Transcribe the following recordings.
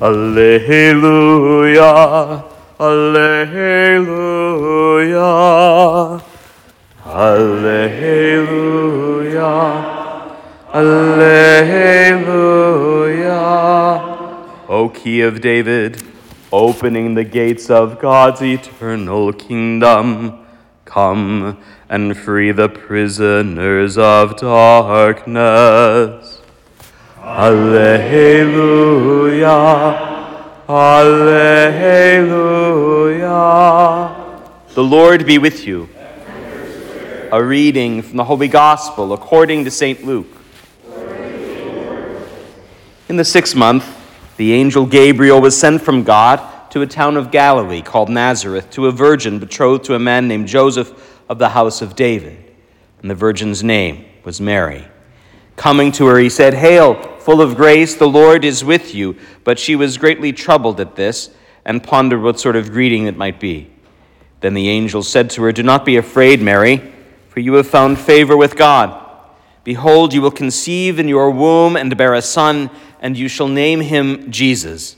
Alleluia, alleluia, alleluia, alleluia. O Key of David, opening the gates of God's eternal kingdom, come and free the prisoners of darkness. Alleluia, alleluia. The Lord be with you. A reading from the Holy Gospel according to St. Luke. In the 6th month, the angel Gabriel was sent from God to a town of Galilee called Nazareth to a virgin betrothed to a man named Joseph of the house of David. And the virgin's name was Mary. Coming to her, he said, "Hail, full of grace, the Lord is with you." But she was greatly troubled at this and pondered what sort of greeting it might be. Then the angel said to her, "Do not be afraid, Mary, for you have found favor with God. Behold, you will conceive in your womb and bear a son, and you shall name him Jesus.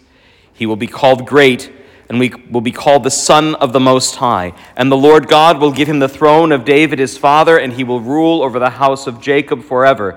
He will be called Great, and will be called the Son of the Most High. And the Lord God will give him the throne of David his father, and he will rule over the house of Jacob forever.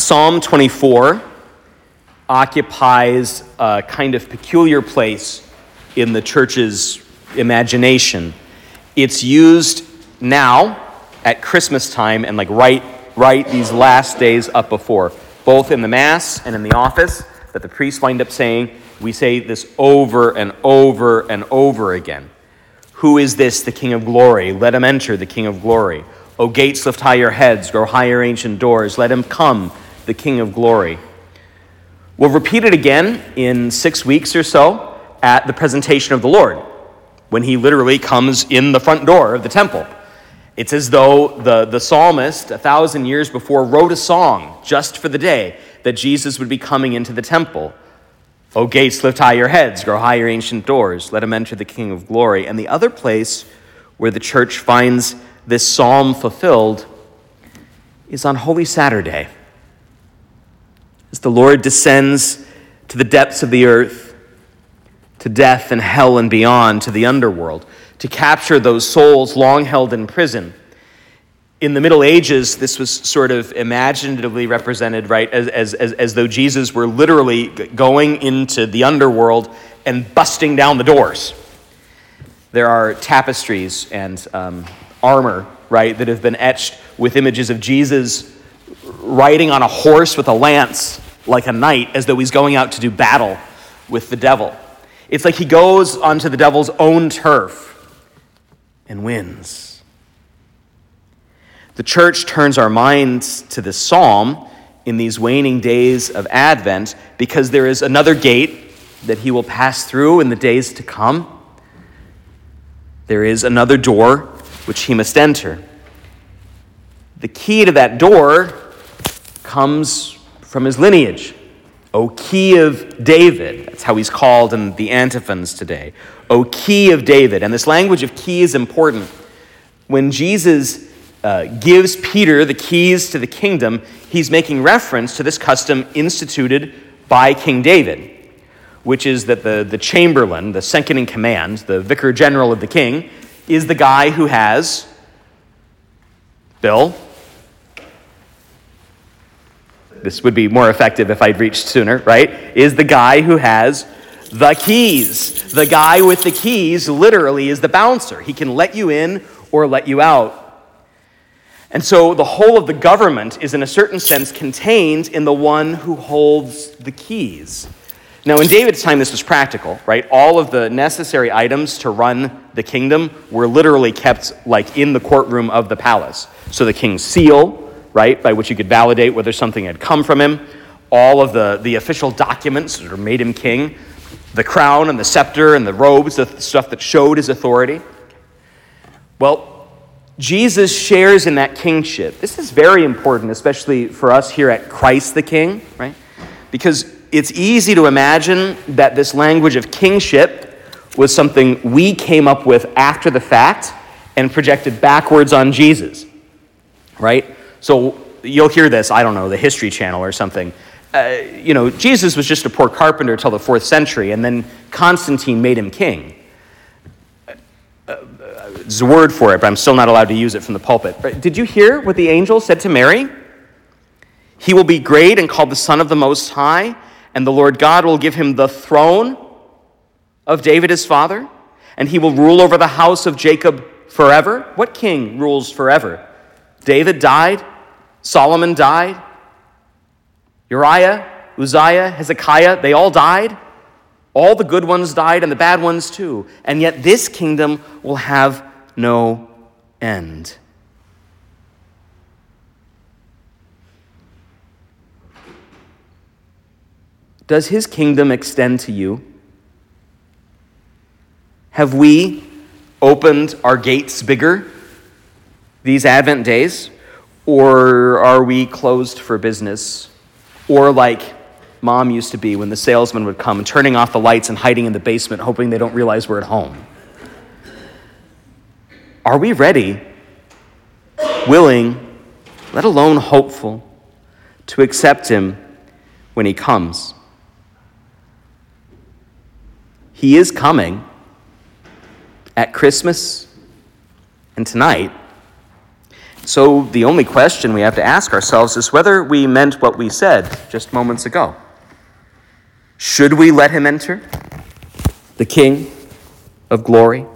Psalm 24 occupies a kind of peculiar place in the church's imagination. It's used now at Christmas time and right these last days up before, both in the Mass and in the office that the priests wind up saying. We say this over and over and over again. "Who is this, the King of Glory? Let him enter, the King of Glory. O gates, lift high your heads, grow higher ancient doors. Let him come, the King of Glory." We'll repeat it again in 6 weeks or so at the presentation of the Lord, when he literally comes in the front door of the temple. It's as though the psalmist 1,000 years before wrote a song just for the day that Jesus would be coming into the temple. "O gates, lift high your heads, grow higher ancient doors. Let him enter, the King of Glory." And the other place where the church finds this psalm fulfilled is on Holy Saturday, as the Lord descends to the depths of the earth, to death and hell and beyond, to the underworld, to capture those souls long held in prison. In the Middle Ages, this was sort of imaginatively represented, right, as though Jesus were literally going into the underworld and busting down the doors. There are tapestries and armor, right, that have been etched with images of Jesus riding on a horse with a lance like a knight, as though he's going out to do battle with the devil. It's like he goes onto the devil's own turf and wins. The church turns our minds to this psalm in these waning days of Advent because there is another gate that he will pass through in the days to come. There is another door which he must enter. The key to that door comes from his lineage. "O Key of David," that's how he's called in the antiphons today. "O Key of David." And this language of key is important. When Jesus gives Peter the keys to the kingdom, he's making reference to this custom instituted by King David, which is that the chamberlain, the second in command, the vicar general of the king, is the guy who has Bill. This would be more effective if I'd reached sooner, right? Is the guy who has the keys. The guy with the keys literally is the bouncer. He can let you in or let you out. And so the whole of the government is, in a certain sense, contained in the one who holds the keys. Now, in David's time, this was practical, right? All of the necessary items to run the kingdom were literally kept, like, in the courtroom of the palace. So the king's seal, right, by which you could validate whether something had come from him. All of the official documents that made him king. The crown and the scepter and the robes, the stuff that showed his authority. Well, Jesus shares in that kingship. This is very important, especially for us here at Christ the King, right? Because it's easy to imagine that this language of kingship was something we came up with after the fact and projected backwards on Jesus, right? So you'll hear this, I don't know, the History Channel or something. Jesus was just a poor carpenter till the 4th century, and then Constantine made him king. There's a word for it, but I'm still not allowed to use it from the pulpit. But did you hear what the angel said to Mary? He will be great and called the Son of the Most High, and the Lord God will give him the throne of David his father, and he will rule over the house of Jacob forever. What king rules forever? David died. Solomon died. Uriah, Uzziah, Hezekiah, they all died. All the good ones died and the bad ones too. And yet this kingdom will have no end. Does his kingdom extend to you? Have we opened our gates bigger these Advent days? Or are we closed for business? Or like Mom used to be when the salesman would come, turning off the lights and hiding in the basement, hoping they don't realize we're at home. Are we ready, willing, let alone hopeful, to accept him when he comes? He is coming at Christmas and tonight. So the only question we have to ask ourselves is whether we meant what we said just moments ago. Should we let him enter, the King of glory?